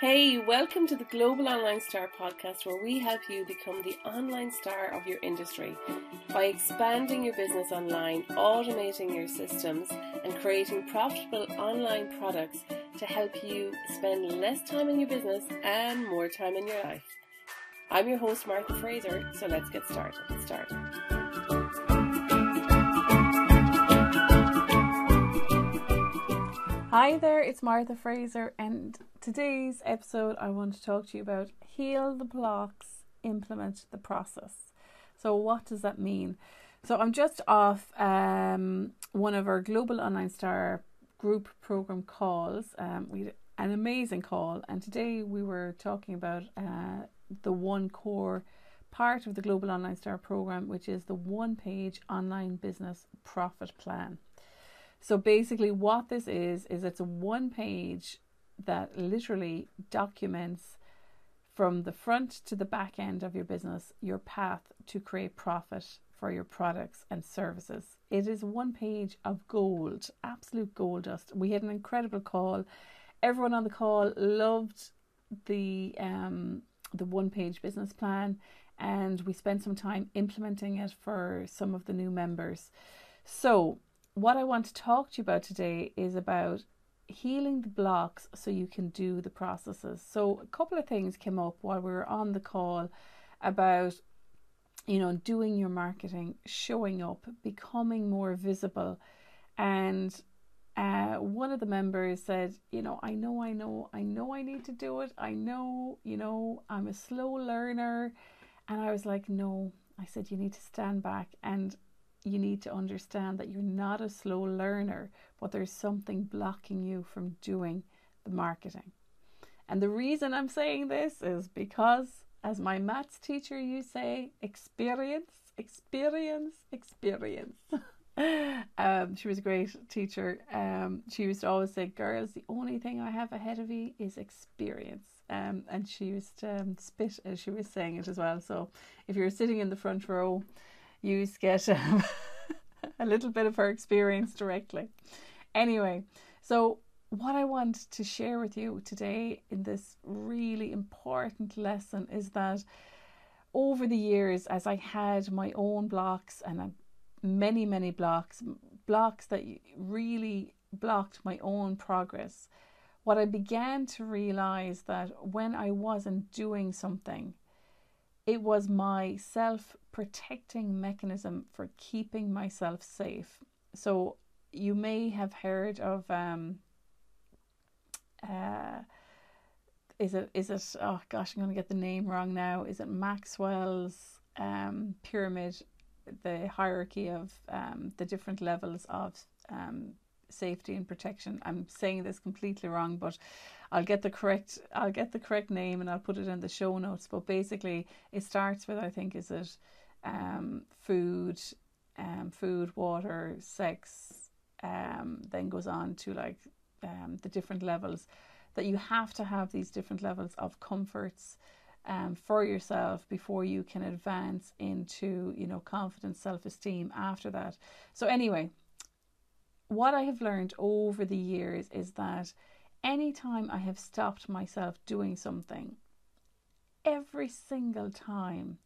Hey, welcome to the Global Online Star podcast, where we help you become the online star of your industry by expanding your business online, automating your systems, and creating profitable online products to help you spend less time in your business and more time in your life. I'm your host, Martha Fraser, so let's get started. Hi there, it's Martha Fraser, and today's episode I want to talk to you about heal the blocks, implement the process. So what does that mean? So I'm just off one of our Global Online Star group program calls. We had an amazing call, and today we were talking about the one core part of the Global Online Star program, which is the one-page online business profit plan. So basically what this is it's a one page that literally documents from the front to the back end of your business, your path to create profit for your products and services. It is one page of gold, absolute gold dust. We had an incredible call. Everyone on the call loved the one page business plan, and we spent some time implementing it for some of the new members. So what I want to talk to you about today is about healing the blocks so you can do the processes. So a couple of things came up while we were on the call about, you know, doing your marketing, showing up, becoming more visible. And one of the members said, you know, I know I need to do it. I know, you know, I'm a slow learner. And I was like, no, I said, you need to stand back and you need to understand that you're not a slow learner, but there's something blocking you from doing the marketing. And the reason I'm saying this is because, as my maths teacher used to say, experience. She was a great teacher. She used to always say, girls, the only thing I have ahead of you is experience. And she used to spit as she was saying it as well. So if you're sitting in the front row, you get a little bit of her experience directly. Anyway, so what I want to share with you today in this really important lesson is that over the years, as I had my own blocks and many blocks that really blocked my own progress, what I began to realize that when I wasn't doing something, it was my self-protecting mechanism for keeping myself safe. So you may have heard of, is it, oh gosh, I'm going to get the name wrong now. Is it Maxwell's pyramid, the hierarchy of the different levels of safety and protection? I'm saying this completely wrong, but I'll get the correct name and I'll put it in the show notes. But basically it starts with, I think, is it food, water, sex, then goes on to like the different levels, that you have to have these different levels of comforts for yourself before you can advance into, you know, confidence, self-esteem after that. So anyway, what I have learned over the years is that anytime I have stopped myself doing something, every single time,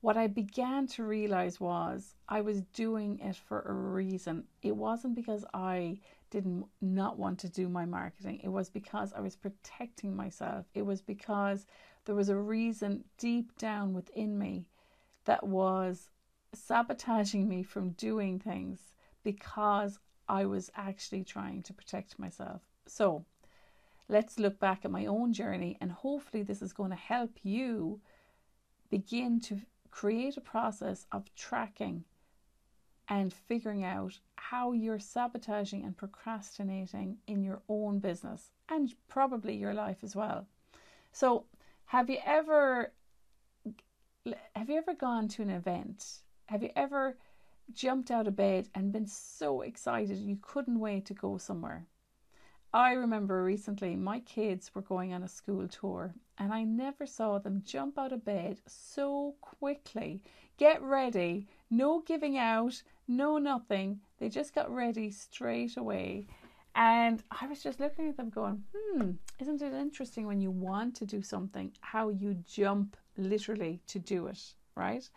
what I began to realize was I was doing it for a reason. It wasn't because I did not want to do my marketing. It was because I was protecting myself. It was because there was a reason deep down within me that was sabotaging me from doing things, because I was actually trying to protect myself. So let's look back at my own journey, and hopefully this is going to help you begin to create a process of tracking and figuring out how you're sabotaging and procrastinating in your own business and probably your life as well. So have you ever gone to an event? Have you ever jumped out of bed and been so excited you couldn't wait to go somewhere? I remember recently my kids were going on a school tour, and I never saw them jump out of bed so quickly, get ready, no giving out, no nothing. They just got ready straight away And I was just looking at them going, isn't it interesting when you want to do something, how you jump literally to do it, right?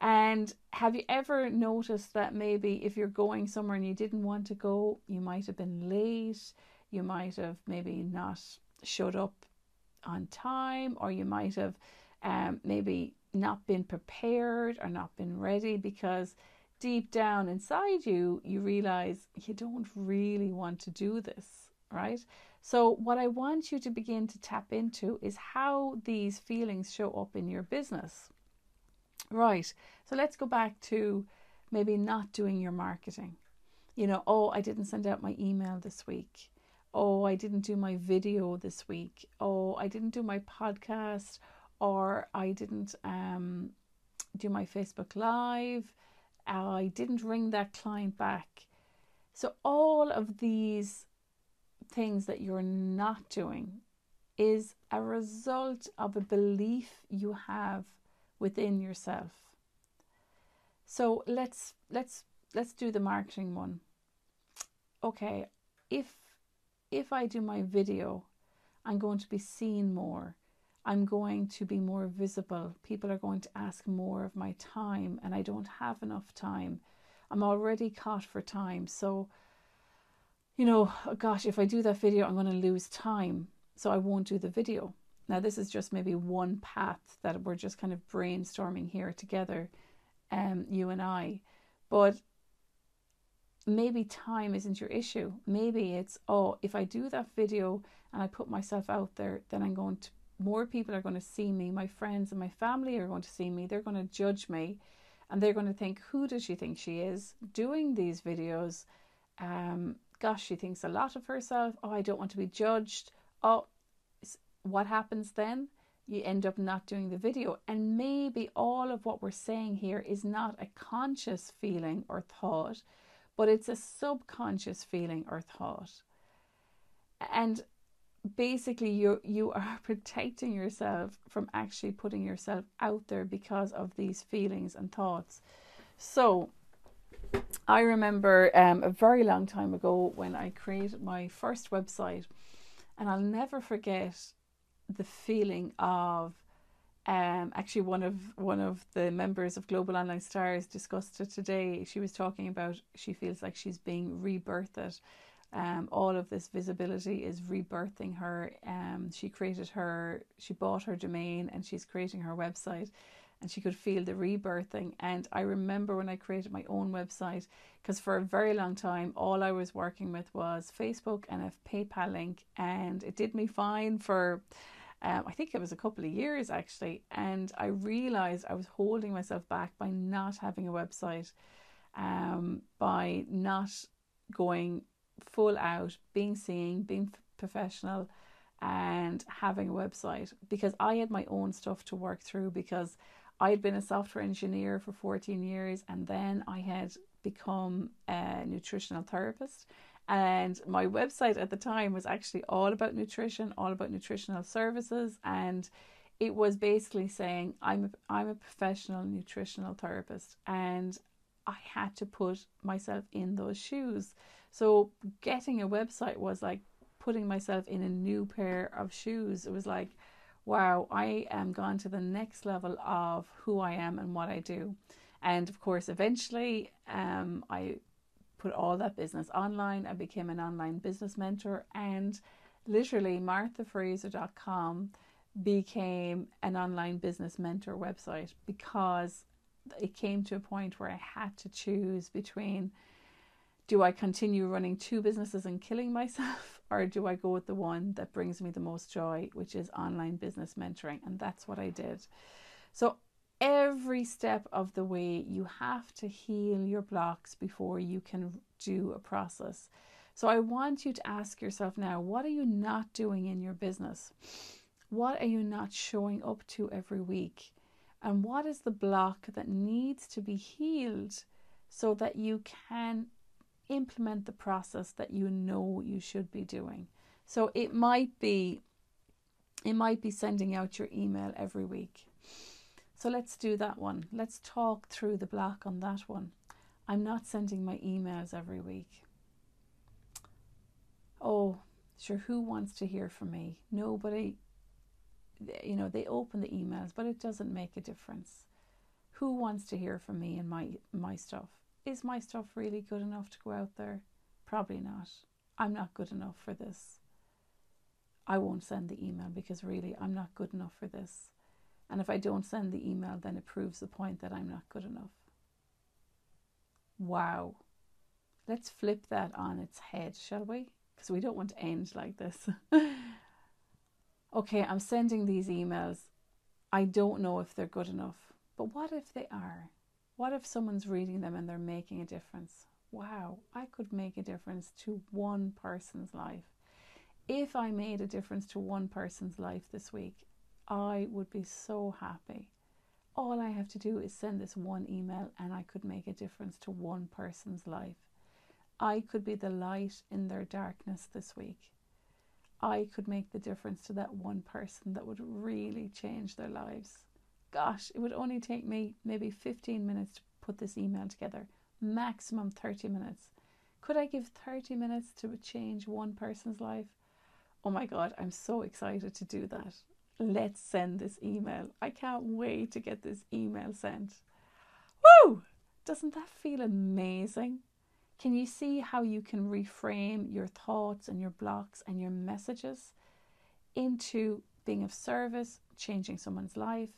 And have you ever noticed that maybe if you're going somewhere and you didn't want to go, you might have been late, you might have maybe not showed up on time, or you might have maybe not been prepared or not been ready, because deep down inside you, you realize you don't really want to do this, right? So what I want you to begin to tap into is how these feelings show up in your business. Right, so let's go back to maybe not doing your marketing. You know, oh, I didn't send out my email this week. Oh, I didn't do my video this week. Oh, I didn't do my podcast, or I didn't do my Facebook Live. I didn't ring that client back. So all of these things that you're not doing is a result of a belief you have within yourself. So let's do the marketing one. Okay, if I do my video, I'm going to be seen more. I'm going to be more visible. People are going to ask more of my time, and I don't have enough time. I'm already caught for time. So, you know, oh gosh, if I do that video, I'm going to lose time. So I won't do the video. Now, this is just maybe one path that we're just kind of brainstorming here together, you and I. But maybe time isn't your issue. Maybe it's, oh, if I do that video and I put myself out there, then I'm going to, more people are going to see me. My friends and my family are going to see me. They're going to judge me, and they're going to think, who does she think she is doing these videos? Gosh, she thinks a lot of herself. Oh, I don't want to be judged. Oh, what happens then? You end up not doing the video. And maybe all of what we're saying here is not a conscious feeling or thought, but it's a subconscious feeling or thought. And basically, you are protecting yourself from actually putting yourself out there because of these feelings and thoughts. So I remember a very long time ago when I created my first website, and I'll never forget the feeling of actually one of the members of Global Online Stars discussed it today. She was talking about she feels like she's being rebirthed. All of this visibility is rebirthing her. She bought her domain and she's creating her website, and she could feel the rebirthing. And I remember when I created my own website, because for a very long time, all I was working with was Facebook and a PayPal link, and it did me fine for, I think it was a couple of years actually. And I realized I was holding myself back by not having a website, by not going full out, being seen, being professional, and having a website, because I had my own stuff to work through, because I had been a software engineer for 14 years, and then I had become a nutritional therapist, and my website at the time was actually all about nutrition, all about nutritional services, and it was basically saying I'm a professional nutritional therapist, and I had to put myself in those shoes. So getting a website was like putting myself in a new pair of shoes. It was like, wow, I am gone to the next level of who I am and what I do. And of course, eventually I put all that business online. I became an online business mentor, and literally marthafraser.com became an online business mentor website, because it came to a point where I had to choose between, do I continue running two businesses and killing myself, or do I go with the one that brings me the most joy, which is online business mentoring? And that's what I did. So every step of the way, you have to heal your blocks before you can do a process. So I want you to ask yourself now, what are you not doing in your business? What are you not showing up to every week? And what is the block that needs to be healed so that you can implement the process that you know you should be doing? So it might be sending out your email every week. So let's do that one. Let's talk through the block on that one. I'm not sending my emails every week. oh, sure, who wants to hear from me? Nobody, you know, they open the emails, but it doesn't make a difference. Who wants to hear from me and my stuff? Is my stuff really good enough to go out there? Probably not. I'm not good enough for this. I won't send the email because really I'm not good enough for this. And if I don't send the email, then it proves the point that I'm not good enough. Wow. Let's flip that on its head, shall we? Because we don't want to end like this. Okay, I'm sending these emails. I don't know if they're good enough. But what if they are? What if someone's reading them and they're making a difference? Wow, I could make a difference to one person's life. If I made a difference to one person's life this week, I would be so happy. All I have to do is send this one email and I could make a difference to one person's life. I could be the light in their darkness this week. I could make the difference to that one person that would really change their lives. Gosh, it would only take me maybe 15 minutes to put this email together, maximum 30 minutes. Could I give 30 minutes to change one person's life? Oh my God, I'm so excited to do that. Let's send this email. I can't wait to get this email sent. Woo! Doesn't that feel amazing? Can you see how you can reframe your thoughts and your blocks and your messages into being of service, changing someone's life?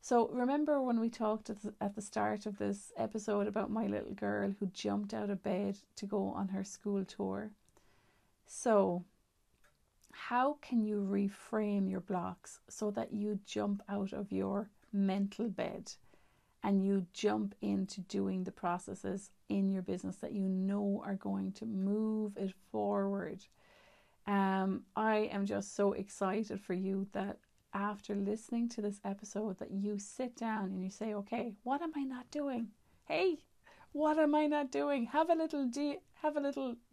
So remember when we talked at the start of this episode about my little girl who jumped out of bed to go on her school tour? So how can you reframe your blocks so that you jump out of your mental bed and you jump into doing the processes in your business that you know are going to move it forward? I am just so excited for you that after listening to this episode that you sit down and you say, okay, what am I not doing? Hey, what am I not doing? Have a little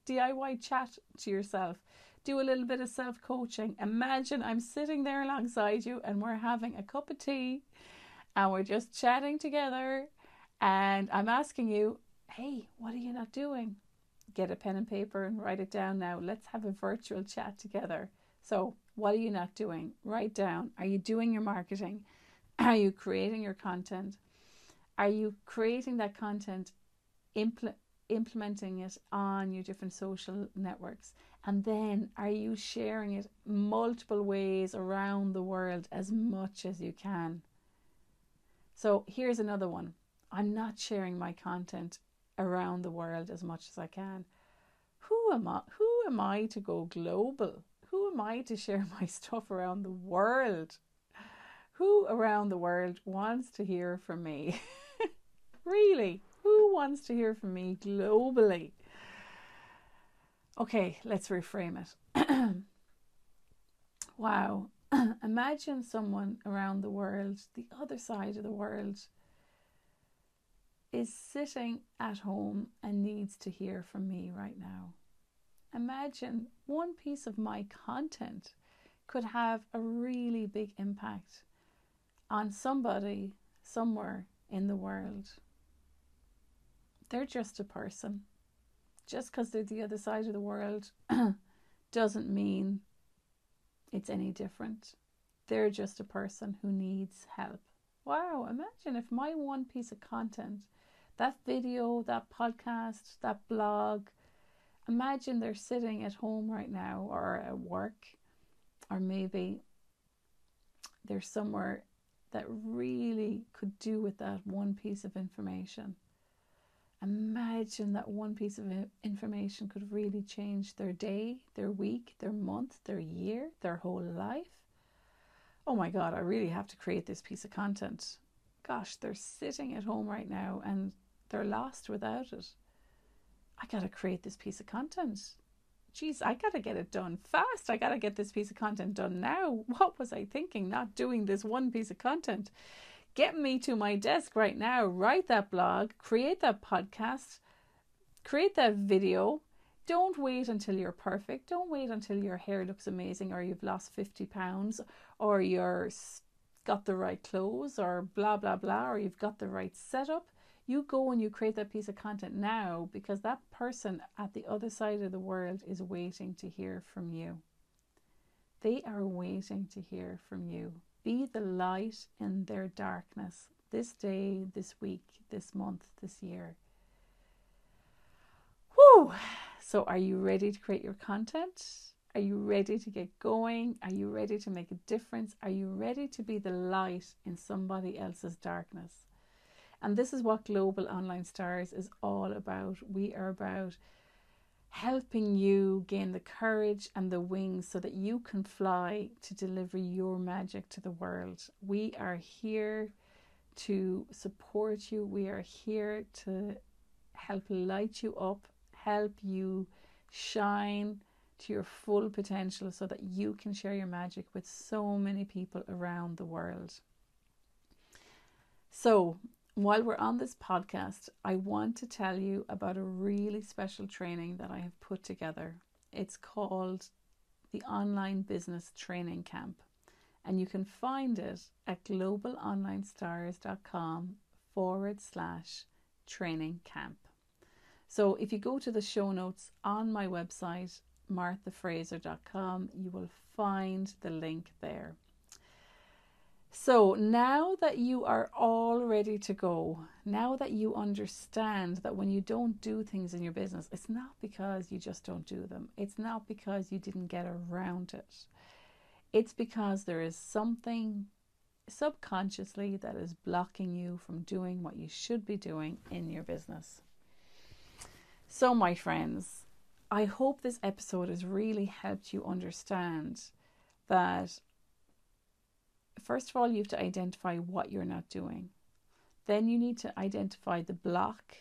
DIY chat to yourself. Do a little bit of self-coaching. Imagine I'm sitting there alongside you and we're having a cup of tea and we're just chatting together and I'm asking you, hey, what are you not doing? Get a pen and paper and write it down now. Let's have a virtual chat together. So what are you not doing? Write down. Are you doing your marketing? Are you creating your content? Are you creating that content, implementing it on your different social networks? And then are you sharing it multiple ways around the world as much as you can? So here's another one. I'm not sharing my content around the world as much as I can. Who am I to go global? Who am I to share my stuff around the world? Who around the world wants to hear from me? Really? Who wants to hear from me globally? Okay, let's reframe it. Wow. Imagine someone around the world, the other side of the world, is sitting at home and needs to hear from me right now. Imagine one piece of my content could have a really big impact on somebody somewhere in the world. They're just a person. Just because they're the other side of the world doesn't mean it's any different. They're just a person who needs help. Wow, imagine if my one piece of content, that video, that podcast, that blog, imagine they're sitting at home right now or at work, or maybe they're somewhere that really could do with that one piece of information. Imagine that one piece of information could really change their day, their week, their month, their year, their whole life. Oh my God, I really have to create this piece of content. Gosh, they're sitting at home right now and they're lost without it. I got to create this piece of content. Jeez, I got to get it done fast. I got to get this piece of content done now. What was I thinking? Not doing this one piece of content. Get me to my desk right now. Write that blog. Create that podcast. Create that video. Don't wait until you're perfect. Don't wait until your hair looks amazing or you've lost 50 pounds or you've got the right clothes or blah, blah, blah, or you've got the right setup. you go and you create that piece of content now, because that person at the other side of the world is waiting to hear from you. They are waiting to hear from you. Be the light in their darkness this day, this week, this month, this year. Whew! So are you ready to create your content? Are you ready to get going? Are you ready to make a difference? Are you ready to be the light in somebody else's darkness? And this is what Global Online Stars is all about. We are about helping you gain the courage and the wings so that you can fly to deliver your magic to the world. We are here to support you. We are here to help light you up, help you shine to your full potential so that you can share your magic with so many people around the world. So while we're on this podcast, I want to tell you about a really special training that I have put together. It's called the Online Business Training Camp, and you can find it at globalonlinestars.com/training camp. So if you go to the show notes on my website, marthafraser.com, you will find the link there. So now that you are all ready to go, now that you understand that when you don't do things in your business, it's not because you just don't do them. It's not because you didn't get around it. It's because there is something subconsciously that is blocking you from doing what you should be doing in your business. So my friends, I hope this episode has really helped you understand that first of all, you have to identify what you're not doing. Then you need to identify the block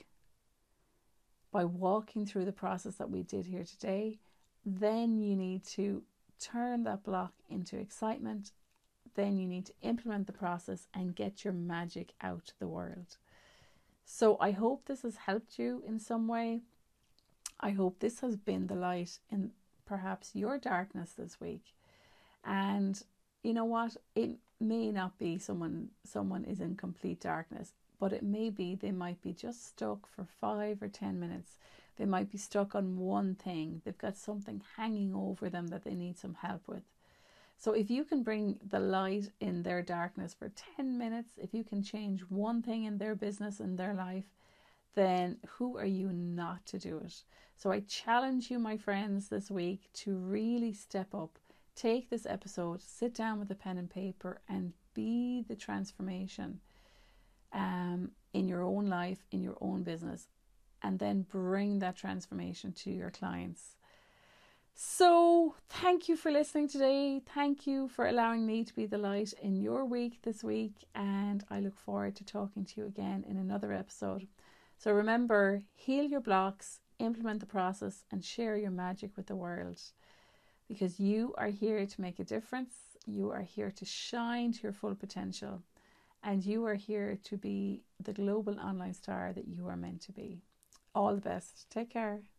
by walking through the process that we did here today. Then you need to turn that block into excitement. Then you need to implement the process and get your magic out to the world. So I hope this has helped you in some way. I hope this has been the light in perhaps your darkness this week. And you know what? It may not be someone is in complete darkness, but it may be they might be just stuck for 5 or 10 minutes. They might be stuck on one thing. They've got something hanging over them that they need some help with. So if you can bring the light in their darkness for 10 minutes, if you can change one thing in their business, in their life, then who are you not to do it? So I challenge you, my friends, this week to really step up. Take this episode, sit down with a pen and paper, and be the transformation in your own life, in your own business, and then bring that transformation to your clients. So thank you for listening today. Thank you for allowing me to be the light in your week this week. And I look forward to talking to you again in another episode. So remember, heal your blocks, implement the process, and share your magic with the world. Because you are here to make a difference. You are here to shine to your full potential. And you are here to be the global online star that you are meant to be. All the best. Take care.